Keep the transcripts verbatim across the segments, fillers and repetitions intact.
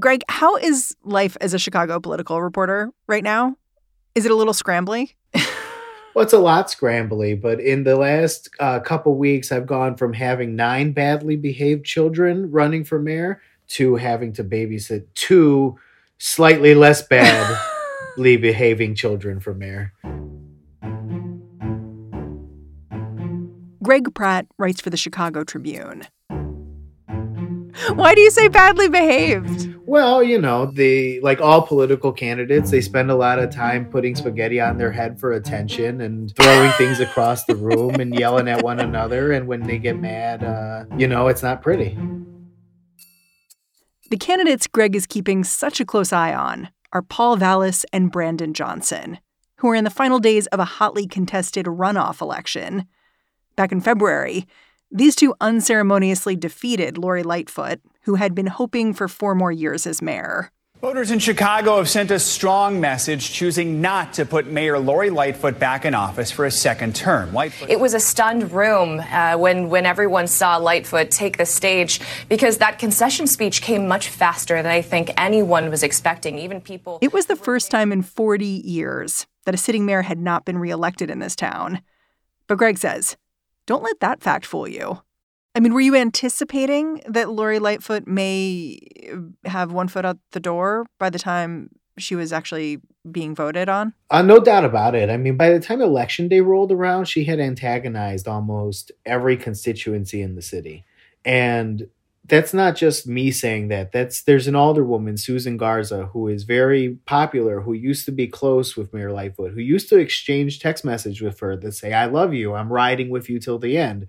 Greg, how is life as a Chicago political reporter right now? Is it a little scrambly? Well, it's a lot scrambly, but in the last uh, couple weeks, I've gone from having nine badly behaved children running for mayor to having to babysit two slightly less badly behaving children for mayor. Greg Pratt writes for the Chicago Tribune. Why do you say badly behaved? Well, you know, the like all political candidates, they spend a lot of time putting spaghetti on their head for attention and throwing things across the room and yelling at one another. And when they get mad, uh, you know, it's not pretty. The candidates Greg is keeping such a close eye on are Paul Vallas and Brandon Johnson, who are in the final days of a hotly contested runoff election. Back in February, these two unceremoniously defeated Lori Lightfoot, who had been hoping for four more years as mayor. Voters in Chicago have sent a strong message choosing not to put Mayor Lori Lightfoot back in office for a second term. Lightfoot. It was a stunned room uh, when, when everyone saw Lightfoot take the stage, because that concession speech came much faster than I think anyone was expecting, even people. It was the first time in forty years that a sitting mayor had not been reelected in this town. But Greg says, don't let that fact fool you. I mean, were you anticipating that Lori Lightfoot may have one foot out the door by the time she was actually being voted on? Uh, no doubt about it. I mean, by the time Election Day rolled around, she had antagonized almost every constituency in the city. And that's not just me saying that. That's there's an alderwoman, Susan Garza, who is very popular, who used to be close with Mayor Lightfoot, who used to exchange text messages with her that say, I love you, I'm riding with you till the end,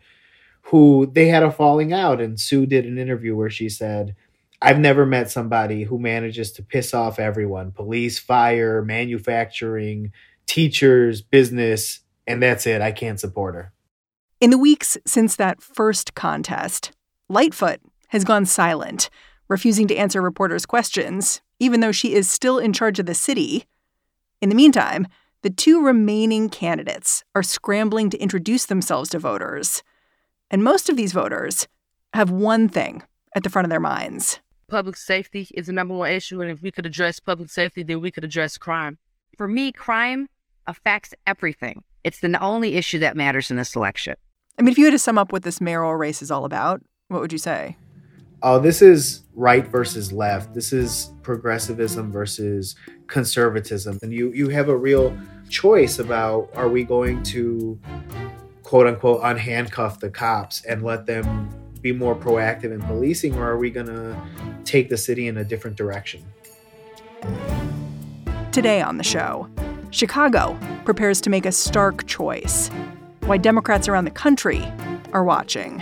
who they had a falling out. And Sue did an interview where she said, I've never met somebody who manages to piss off everyone, police, fire, manufacturing, teachers, business, and that's it. I can't support her. In the weeks since that first contest, Lightfoot has gone silent, refusing to answer reporters' questions, even though she is still in charge of the city. In the meantime, the two remaining candidates are scrambling to introduce themselves to voters. And most of these voters have one thing at the front of their minds. Public safety is the number one issue, and if we could address public safety, then we could address crime. For me, crime affects everything. It's the only issue that matters in this election. I mean, if you had to sum up what this mayoral race is all about, what would you say? Oh, this is right versus left. This is progressivism versus conservatism. And you, you have a real choice about, are we going to, quote unquote, unhandcuff the cops and let them be more proactive in policing, or are we going to take the city in a different direction? Today on the show, Chicago prepares to make a stark choice. Why Democrats around the country are watching.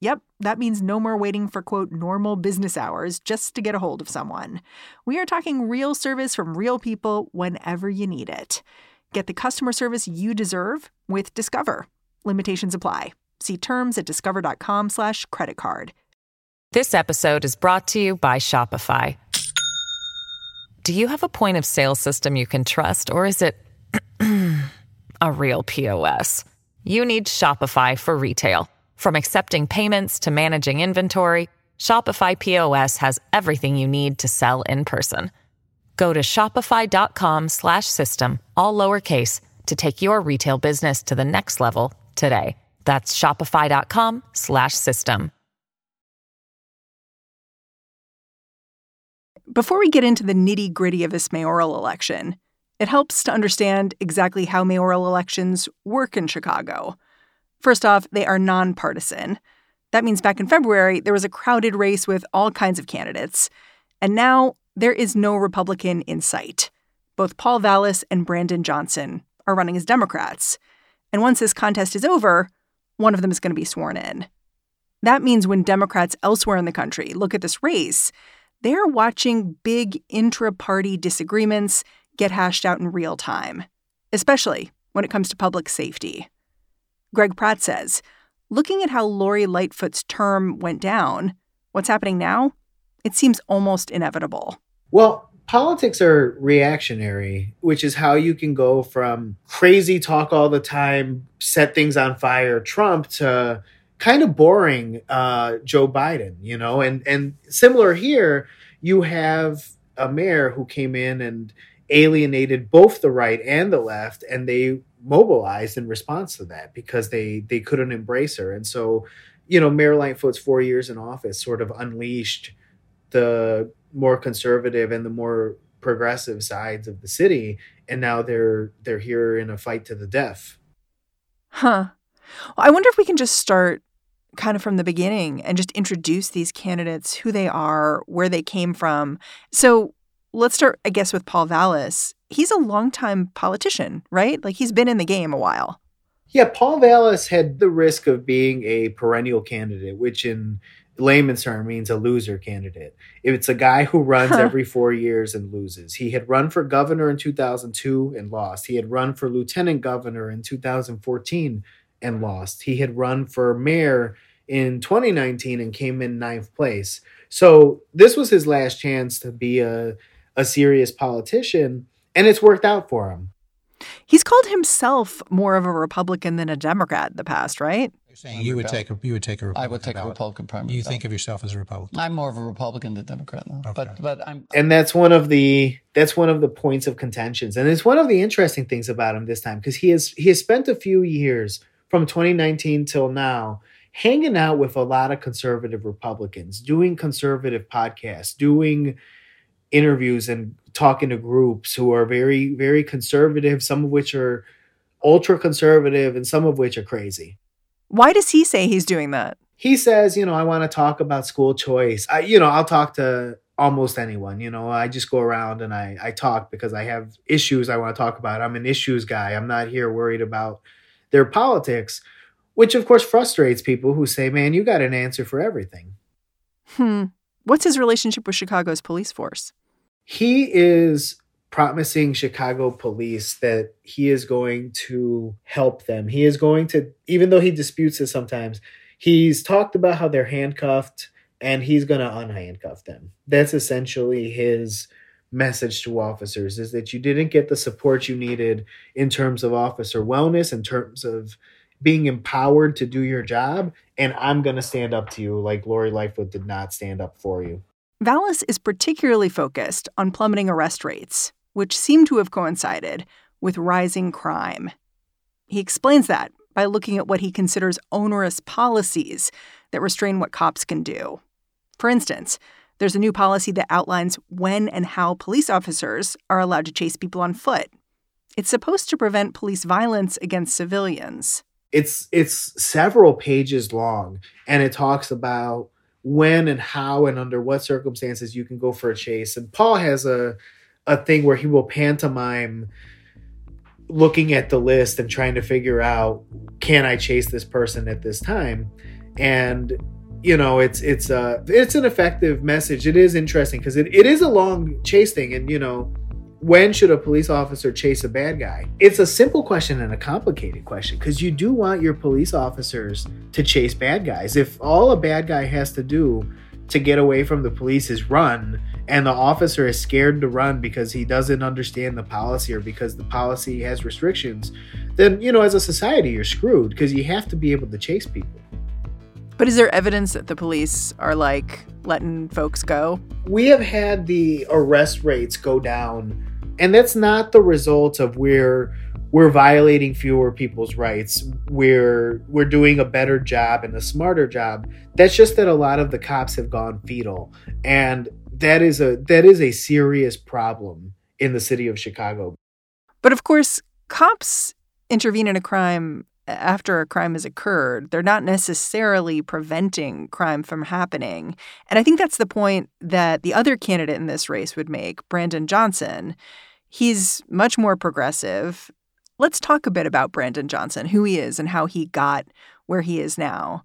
Yep, that means no more waiting for, quote, normal business hours just to get a hold of someone. We are talking real service from real people whenever you need it. Get the customer service you deserve with Discover. Limitations apply. See terms at discover.com slash credit card. This episode is brought to you by Shopify. Do you have a point of sale system you can trust, or is it a real P O S? You need Shopify for retail. From accepting payments to managing inventory, Shopify P O S has everything you need to sell in person. Go to shopify.com slash system, all lowercase, to take your retail business to the next level today. That's shopify.com slash system. Before we get into the nitty-gritty of this mayoral election, it helps to understand exactly how mayoral elections work in Chicago. First off, they are nonpartisan. That means back in February, there was a crowded race with all kinds of candidates. And now there is no Republican in sight. Both Paul Vallas and Brandon Johnson are running as Democrats. And once this contest is over, one of them is going to be sworn in. That means when Democrats elsewhere in the country look at this race, they're watching big intra-party disagreements get hashed out in real time, especially when it comes to public safety. Greg Pratt says, looking at how Lori Lightfoot's term went down, what's happening now, it seems almost inevitable. Well, politics are reactionary, which is how you can go from crazy talk all the time, set things on fire, Trump, to kind of boring uh, Joe Biden, you know, and, and similar here, you have a mayor who came in and alienated both the right and the left, and they mobilized in response to that because they they couldn't embrace her. And so, you know, Mayor Lightfoot's four years in office sort of unleashed the more conservative and the more progressive sides of the city. And now they're they're here in a fight to the death. Huh. Well, I wonder if we can just start kind of from the beginning and just introduce these candidates, who they are, where they came from. So let's start, I guess, with Paul Vallas. He's a longtime politician, right? Like, he's been in the game a while. Yeah, Paul Vallas had the risk of being a perennial candidate, which in layman's term means a loser candidate. It's a guy who runs every four years and loses. He had run for governor in two thousand two and lost. He had run for lieutenant governor in two thousand fourteen and lost. He had run for mayor in twenty nineteen and came in ninth place. So this was his last chance to be a, a serious politician, and it's worked out for him. He's called himself more of a Republican than a Democrat in the past, right? You're saying you would take a you would take a Republican. I would take ballot. a Republican primary. You ballot. Think of yourself as a Republican. I'm more of a Republican than a Democrat now. Okay. But but I'm And that's one of the that's one of the points of contentions. And it's one of the interesting things about him this time, because he has he has spent a few years from twenty nineteen till now hanging out with a lot of conservative Republicans, doing conservative podcasts, doing interviews and talking to groups who are very, very conservative, some of which are ultra conservative and some of which are crazy. Why does he say he's doing that? He says, you know, I want to talk about school choice. I, you know, I'll talk to almost anyone. You know, I just go around and I, I talk because I have issues I want to talk about. I'm an issues guy. I'm not here worried about their politics, which, of course, frustrates people who say, man, you got an answer for everything. Hmm. What's his relationship with Chicago's police force? He is promising Chicago police that he is going to help them. He is going to, even though he disputes it sometimes, he's talked about how they're handcuffed and he's going to unhandcuff them. That's essentially his message to officers, is that you didn't get the support you needed in terms of officer wellness, in terms of being empowered to do your job, and I'm going to stand up to you like Lori Lightfoot did not stand up for you. Vallas is particularly focused on plummeting arrest rates, which seem to have coincided with rising crime. He explains that by looking at what he considers onerous policies that restrain what cops can do. For instance, there's a new policy that outlines when and how police officers are allowed to chase people on foot. It's supposed to prevent police violence against civilians. It's it's several pages long, and it talks about when and how and under what circumstances you can go for a chase. And Paul has a a thing where he will pantomime looking at the list and trying to figure out, can I chase this person at this time? And, you know, it's it's a, it's an effective message. It is interesting because it, it is a long chase thing. And, you know, when should a police officer chase a bad guy? It's a simple question and a complicated question, because you do want your police officers to chase bad guys. If all a bad guy has to do to get away from the police is run, and the officer is scared to run because he doesn't understand the policy or because the policy has restrictions, then, you know, as a society, you're screwed because you have to be able to chase people. But is there evidence that the police are, like, letting folks go? We have had the arrest rates go down, and that's not the result of we're we're violating fewer people's rights. We're we're doing a better job and a smarter job. That's just that a lot of the cops have gone fetal, and that is a that is a serious problem in the city of Chicago. But of course, cops intervene in a crime after a crime has occurred. They're not necessarily preventing crime from happening. And I think that's the point that the other candidate in this race would make, Brandon Johnson. He's much more progressive. Let's talk a bit about Brandon Johnson, who he is and how he got where he is now.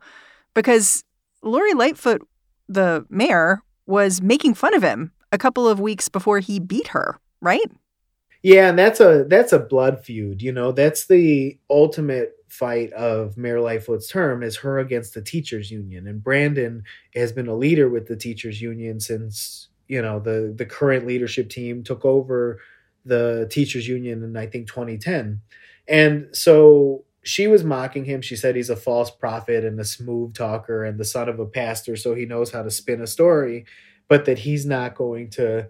Because Lori Lightfoot, the mayor, was making fun of him a couple of weeks before he beat her, right? Yeah, and that's a that's a blood feud. You know, that's the ultimate fight of Mayor Lightfoot's term, is her against the teachers union. And Brandon has been a leader with the teachers union since, you know, the, the current leadership team took over the teachers union in, I think, twenty ten. And so she was mocking him. She said he's a false prophet and a smooth talker and the son of a pastor, so he knows how to spin a story, but that he's not going to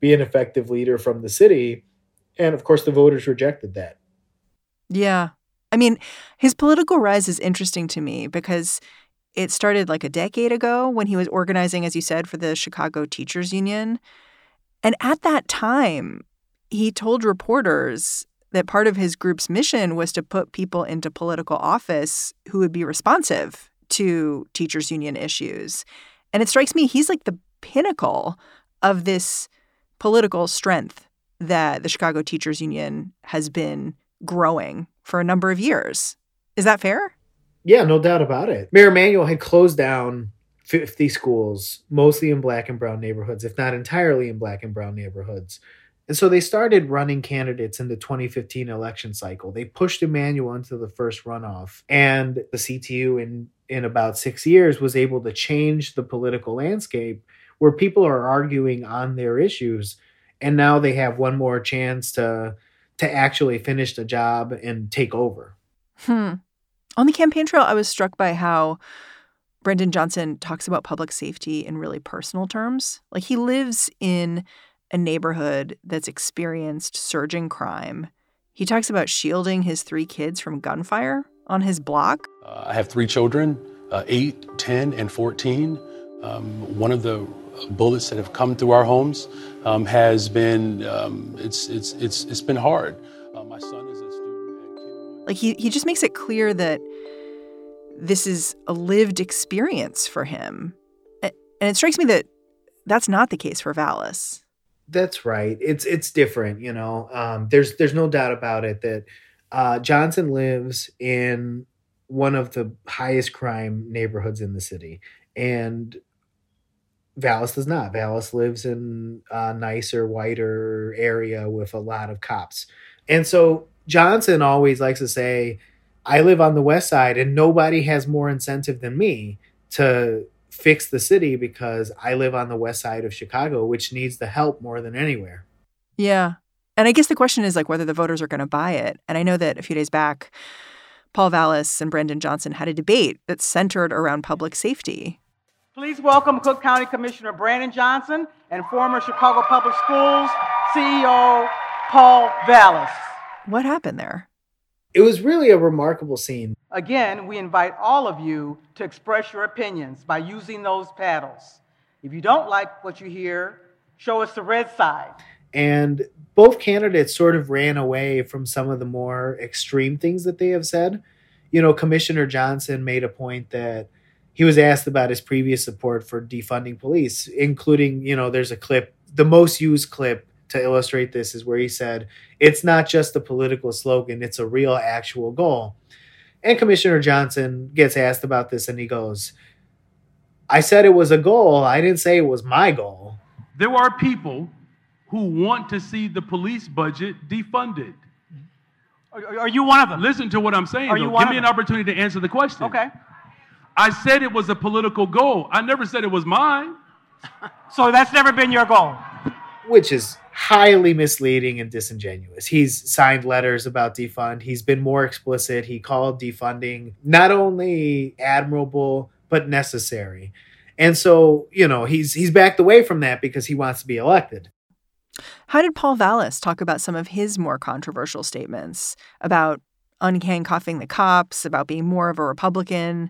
be an effective leader from the city. And of course, the voters rejected that. Yeah. I mean, his political rise is interesting to me because it started like a decade ago when he was organizing, as you said, for the Chicago Teachers Union. And at that time, he told reporters that part of his group's mission was to put people into political office who would be responsive to teachers union issues. And it strikes me he's like the pinnacle of this political strength that the Chicago Teachers Union has been growing for a number of years. Is that fair? Yeah, no doubt about it. Mayor Emanuel had closed down fifty schools, mostly in black and brown neighborhoods, if not entirely in black and brown neighborhoods. And so they started running candidates in the twenty fifteen election cycle. They pushed Emanuel into the first runoff. And the C T U in, in about six years was able to change the political landscape where people are arguing on their issues. And now they have one more chance to to actually finish the job and take over. Hmm. On the campaign trail, I was struck by how Brandon Johnson talks about public safety in really personal terms. Like, he lives in a neighborhood that's experienced surging crime. He talks about shielding his three kids from gunfire on his block. Uh, I have three children, uh, eight, ten, and fourteen. Um, one of the bullets that have come through our homes um, has been, um, it's, it's, it's, it's been hard. Uh, my son is a student. Like, he, he just makes it clear that this is a lived experience for him. And it strikes me that that's not the case for Vallas. That's right. It's it's different, you know. Um, there's there's no doubt about it that uh, Johnson lives in one of the highest crime neighborhoods in the city, and Vallas does not. Vallas lives in a nicer, whiter area with a lot of cops, and so Johnson always likes to say, "I live on the West Side, and nobody has more incentive than me to fix the city because I live on the West Side of Chicago, which needs the help more than anywhere." Yeah. And I guess the question is, like, whether the voters are going to buy it. And I know that a few days back, Paul Vallas and Brandon Johnson had a debate that centered around public safety. Please welcome Cook County Commissioner Brandon Johnson and former Chicago Public Schools C E O Paul Vallas. What happened there? It was really a remarkable scene. Again, we invite all of you to express your opinions by using those paddles. If you don't like what you hear, show us the red side. And both candidates sort of ran away from some of the more extreme things that they have said. You know, Commissioner Johnson made a point that he was asked about his previous support for defunding police, including, you know, there's a clip, the most used clip, to illustrate this is where he said, "It's not just a political slogan, it's a real actual goal." And Commissioner Johnson gets asked about this and he goes, "I said it was a goal. I didn't say it was my goal." There are people who want to see the police budget defunded. Are, are you one of them? Listen to what I'm saying. Are you one Give me an opportunity to answer the question. Okay. I said it was a political goal. I never said it was mine. So that's never been your goal. Which is highly misleading and disingenuous. He's signed letters about defund. He's been more explicit. He called defunding not only admirable, but necessary. And so, you know, he's he's backed away from that because he wants to be elected. How did Paul Vallas talk about some of his more controversial statements, about unhandcuffing the cops, about being more of a Republican?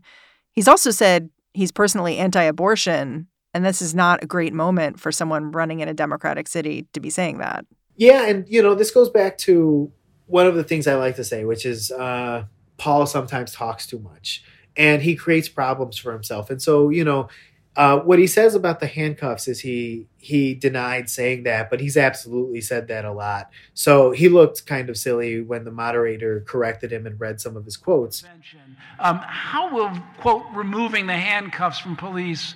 He's also said he's personally anti-abortion And this is not a great moment for someone running in a Democratic city to be saying that. Yeah. And, you know, this goes back to one of the things I like to say, which is uh, Paul sometimes talks too much and he creates problems for himself. And so, you know, uh, what he says about the handcuffs is he he denied saying that, but he's absolutely said that a lot. So he looked kind of silly when the moderator corrected him and read some of his quotes. Um, how will, quote, removing the handcuffs from police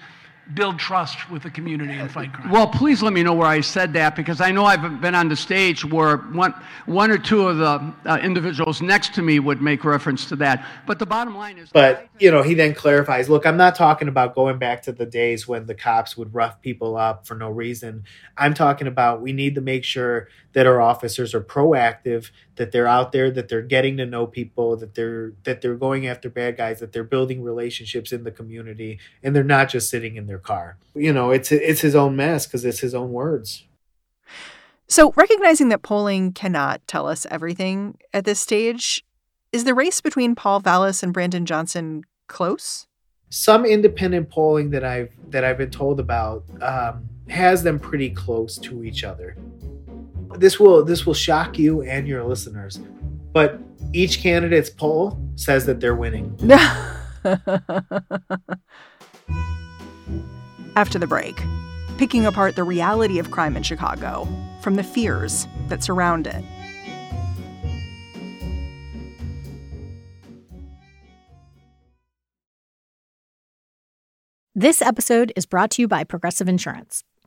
build trust with the community and fight crime? Well, please let me know where I said that, because I know I've been on the stage where one one or two of the uh, individuals next to me would make reference to that. But the bottom line is... But, you know, he then clarifies, look, I'm not talking about going back to the days when the cops would rough people up for no reason. I'm talking about we need to make sure that our officers are proactive, that they're out there, that they're getting to know people, that they're that they're going after bad guys, that they're building relationships in the community, and they're not just sitting in their car. You know, it's it's his own mess because it's his own words. So recognizing that polling cannot tell us everything at this stage, is the race between Paul Vallas and Brandon Johnson close? Some independent polling that I've that I've been told about um, has them pretty close to each other. This will this will shock you and your listeners, but each candidate's poll says that they're winning. After the break, picking apart the reality of crime in Chicago from the fears that surround it. This episode is brought to you by Progressive Insurance.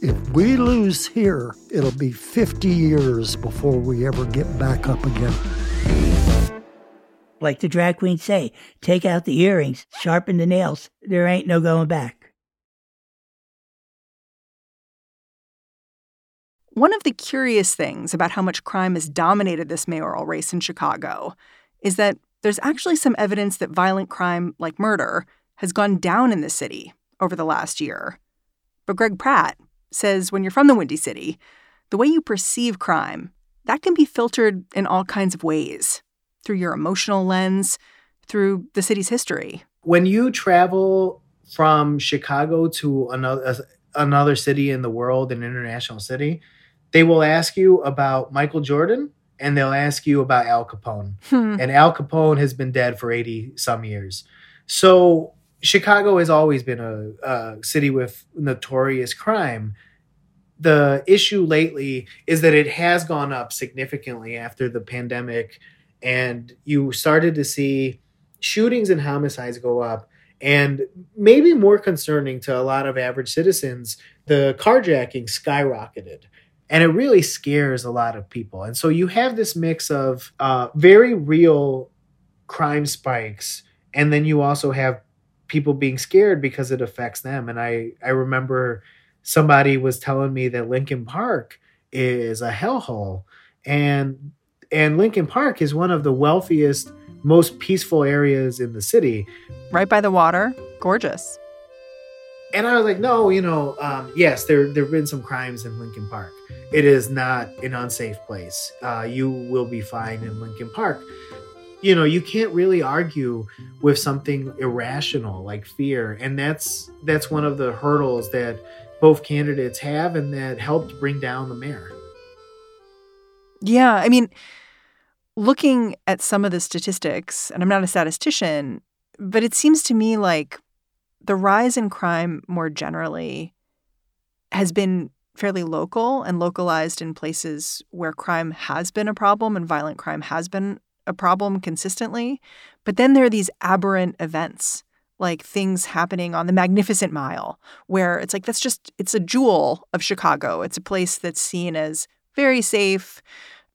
If we lose here, it'll be fifty years before we ever get back up again. Like the drag queens say, take out the earrings, sharpen the nails. There ain't no going back. One of the curious things about how much crime has dominated this mayoral race in Chicago is that there's actually some evidence that violent crime, like murder, has gone down in the city over the last year. But Greg Pratt says when you're from the Windy City, the way you perceive crime, that can be filtered in all kinds of ways. through your emotional lens, through the city's history. When you travel from Chicago to another another city in the world, an international city, they will ask you about Michael Jordan and they'll ask you about Al Capone. Hmm. And Al Capone has been dead for eighty some years. So Chicago has always been a, a city with notorious crime. The issue lately is that it has gone up significantly after the pandemic, and you started to see shootings and homicides go up. And maybe more concerning to a lot of average citizens, the carjacking skyrocketed. And it really scares a lot of people. And so you have this mix of uh, very real crime spikes, and then you also have people being scared because it affects them. And I, I remember somebody was telling me that Lincoln Park is a hellhole. And, and Lincoln Park is one of the wealthiest, most peaceful areas in the city. Right by the water. Gorgeous. And I was like, no, you know, um, yes, there there have been some crimes in Lincoln Park. It is not an unsafe place. Uh, you will be fine in Lincoln Park. You know, you can't really argue with something irrational like fear. And that's that's one of the hurdles that both candidates have and that helped bring down the mayor. Yeah, I mean, looking at some of the statistics, and I'm not a statistician, but it seems to me like the rise in crime more generally has been fairly local and localized in places where crime has been a problem and violent crime has been a problem consistently. But then there are these aberrant events, like things happening on the Magnificent Mile, where it's like that's just it's a jewel of Chicago. It's a place that's seen as very safe.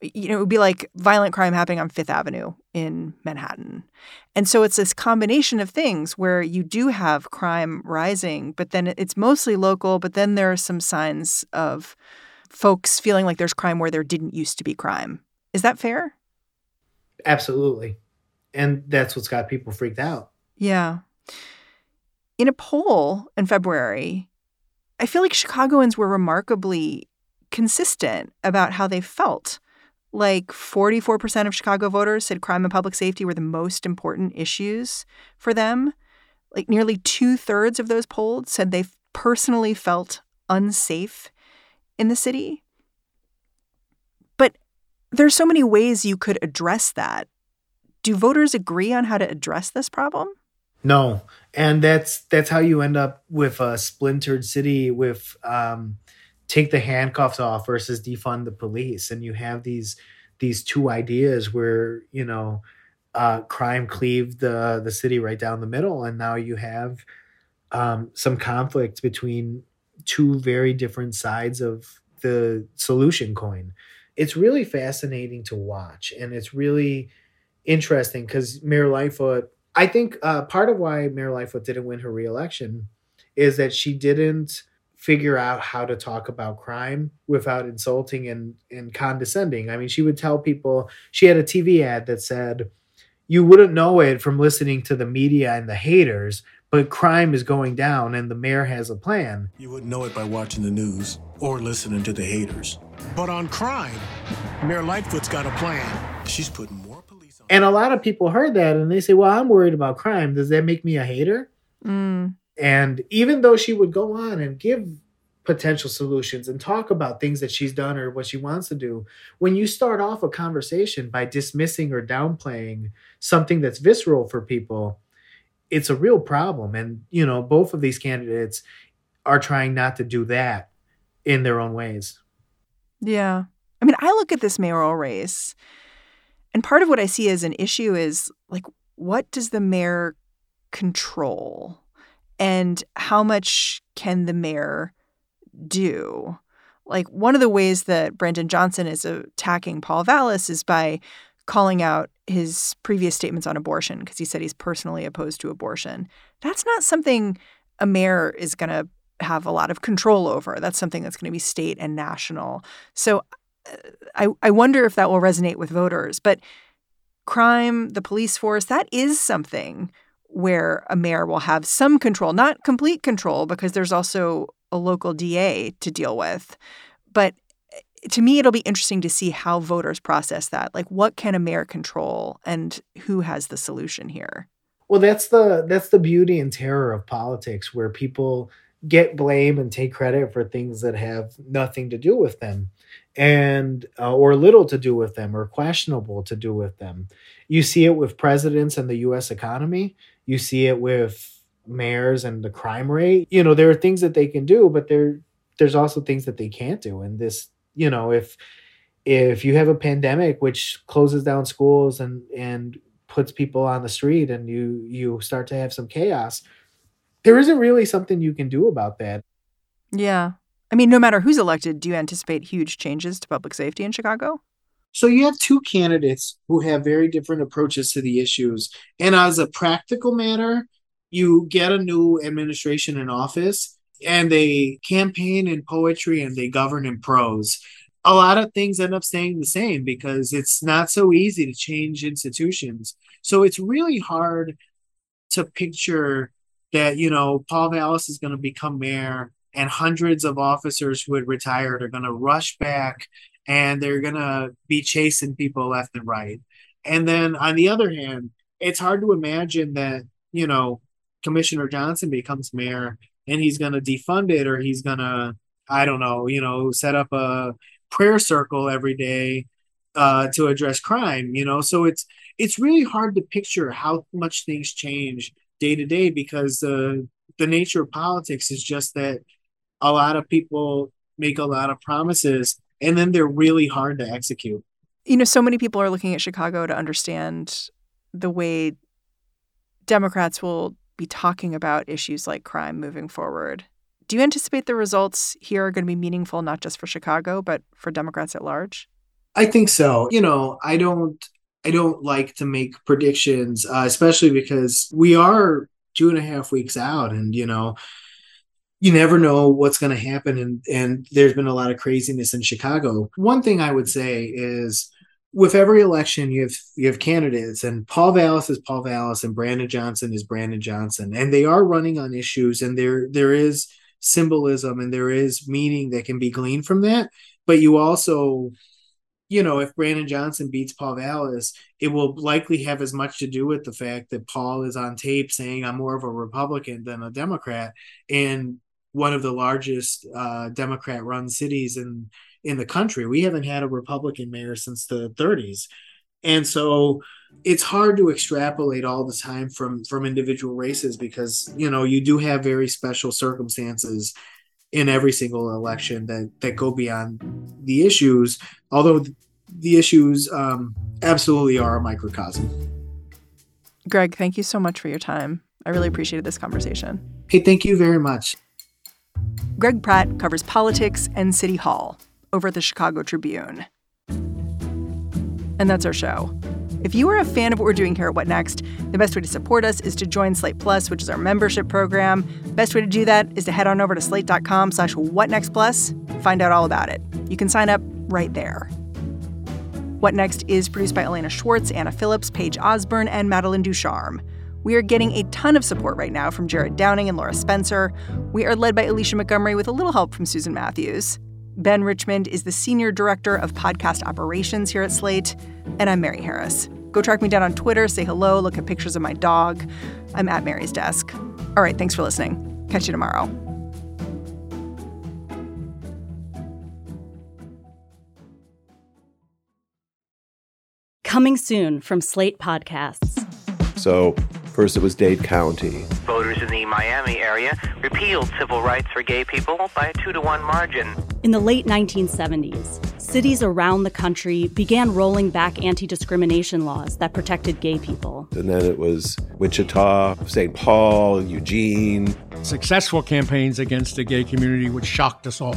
You know, it would be like violent crime happening on Fifth Avenue in Manhattan. And so it's this combination of things where you do have crime rising, but then it's mostly local. But then there are some signs of folks feeling like there's crime where there didn't used to be crime. Is that fair? Absolutely. And that's what's got people freaked out. Yeah. In a poll in February, I feel like Chicagoans were remarkably consistent about how they felt. Like forty-four percent of Chicago voters said crime and public safety were the most important issues for them. Like nearly two thirds of those polled said they personally felt unsafe in the city. But there's so many ways you could address that. Do voters agree on how to address this problem? No. And that's that's how you end up with a splintered city with um take the handcuffs off versus defund the police. And you have these these two ideas where, you know, uh, crime cleaved the, the city right down the middle. And now you have um, some conflict between two very different sides of the solution coin. It's really fascinating to watch. And it's really interesting because Mayor Lightfoot, I think uh, part of why Mayor Lightfoot didn't win her reelection is that she didn't figure out how to talk about crime without insulting and, and condescending. I mean, she would tell people, she had a T V ad that said, you wouldn't know it from listening to the media and the haters, but crime is going down and the mayor has a plan. You wouldn't know it by watching the news or listening to the haters. But on crime, Mayor Lightfoot's got a plan. She's putting more police on. And a lot of people heard that and they say, well, I'm worried about crime. Does that make me a hater? Mm. And even though she would go on and give potential solutions and talk about things that she's done or what she wants to do, when you start off a conversation by dismissing or downplaying something that's visceral for people, it's a real problem. And, you know, both of these candidates are trying not to do that in their own ways. Yeah. I mean, I look at this mayoral race, and part of what I see as an issue is, like, what does the mayor control? And how much can the mayor do? Like, one of the ways that Brandon Johnson is attacking Paul Vallas is by calling out his previous statements on abortion, because he said he's personally opposed to abortion. That's not something a mayor is going to have a lot of control over. That's something that's going to be state and national. So I, I wonder if that will resonate with voters. But crime, the police force, that is something where a mayor will have some control, not complete control, because there's also a local D A to deal with. But to me, it'll be interesting to see how voters process that. Like, what can a mayor control and who has the solution here? Well, that's the that's the beauty and terror of politics, where people get blame and take credit for things that have nothing to do with them and uh, or little to do with them or questionable to do with them. You see it with presidents and the U S economy. You see it with mayors and the crime rate. You know, there are things that they can do, but there there's also things that they can't do. And this, you know, if if you have a pandemic which closes down schools and and puts people on the street and you you start to have some chaos, there isn't really something you can do about that. Yeah. I mean, no matter who's elected, do you anticipate huge changes to public safety in Chicago? So you have two candidates who have very different approaches to the issues. And as a practical matter, you get a new administration in office and they campaign in poetry and they govern in prose. A lot of things end up staying the same because it's not so easy to change institutions. So it's really hard to picture that, you know, Paul Vallas is going to become mayor and hundreds of officers who had retired are going to rush back and they're going to be chasing people left and right. And then on the other hand, it's hard to imagine that, you know, Commissioner Johnson becomes mayor and he's going to defund it or he's going to, I don't know, you know, set up a prayer circle every day uh, to address crime, you know. So it's it's really hard to picture how much things change day to day because uh, the nature of politics is just that a lot of people make a lot of promises and then they're really hard to execute. You know, so many people are looking at Chicago to understand the way Democrats will be talking about issues like crime moving forward. Do you anticipate the results here are going to be meaningful, not just for Chicago, but for Democrats at large? I think so. You know, I don't I don't like to make predictions, uh, especially because we are two and a half weeks out and, you know, you never know what's going to happen. And, and there's been a lot of craziness in Chicago. One thing I would say is with every election, you have you have candidates and Paul Vallas is Paul Vallas and Brandon Johnson is Brandon Johnson. And they are running on issues and there there is symbolism and there is meaning that can be gleaned from that. But you also, you know, if Brandon Johnson beats Paul Vallas, it will likely have as much to do with the fact that Paul is on tape saying I'm more of a Republican than a Democrat in one of the largest uh, Democrat-run cities in, in the country. We haven't had a Republican mayor since the thirties. And so it's hard to extrapolate all the time from, from individual races because, you know, you do have very special circumstances in every single election that, that go beyond the issues, although the issues um, absolutely are a microcosm. Greg, thank you so much for your time. I really appreciated this conversation. Hey, thank you very much. Greg Pratt covers politics and City Hall over at the Chicago Tribune. And that's our show. If you are a fan of what we're doing here at What Next, the best way to support us is to join Slate Plus, which is our membership program. Best way to do that is to head on over to slate.com slash whatnextplus. Find out all about it. You can sign up right there. What Next is produced by Elena Schwartz, Anna Phillips, Paige Osborne, and Madeline Ducharme. We are getting a ton of support right now from Jared Downing and Laura Spencer. We are led by Alicia Montgomery with a little help from Susan Matthews. Ben Richmond is the Senior Director of Podcast Operations here at Slate. And I'm Mary Harris. Go track me down on Twitter, say hello, look at pictures of my dog. I'm at Mary's desk. All right, thanks for listening. Catch you tomorrow. Coming soon from Slate Podcasts. So first it was Dade County. Voters in the Miami area repealed civil rights for gay people by a two to one margin. In the late nineteen seventies, cities around the country began rolling back anti-discrimination laws that protected gay people. And then it was Wichita, Saint Paul, Eugene. Successful campaigns against the gay community, which shocked us all.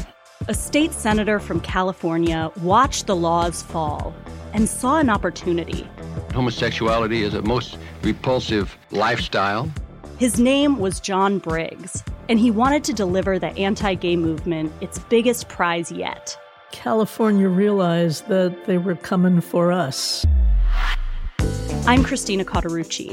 A state senator from California watched the laws fall and saw an opportunity. Homosexuality is a most repulsive lifestyle. His name was John Briggs, and he wanted to deliver the anti-gay movement its biggest prize yet. California realized that they were coming for us. I'm Christina Cauterucci.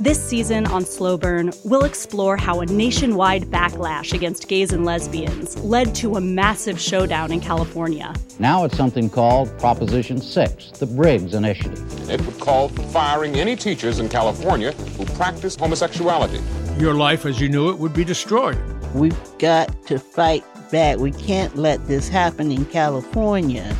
This season on Slow Burn, we'll explore how a nationwide backlash against gays and lesbians led to a massive showdown in California. Now it's something called Proposition six, the Briggs Initiative. It would call for firing any teachers in California who practice homosexuality. Your life as you knew it would be destroyed. We've got to fight back. We can't let this happen in California.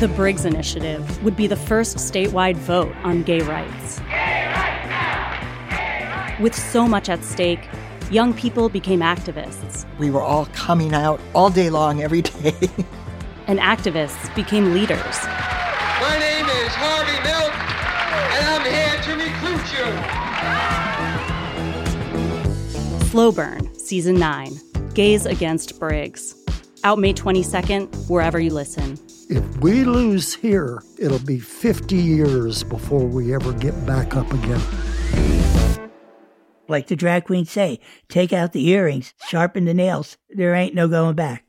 The Briggs Initiative would be the first statewide vote on gay rights. Gay rights now! Gay rights! With so much at stake, young people became activists. We were all coming out all day long, every day. And activists became leaders. My name is Harvey Milk, and I'm here to recruit you. Slow Burn, Season nine, Gays Against Briggs. Out May twenty-second, wherever you listen. If we lose here, it'll be fifty years before we ever get back up again. Like the drag queen say, take out the earrings, sharpen the nails. There ain't no going back.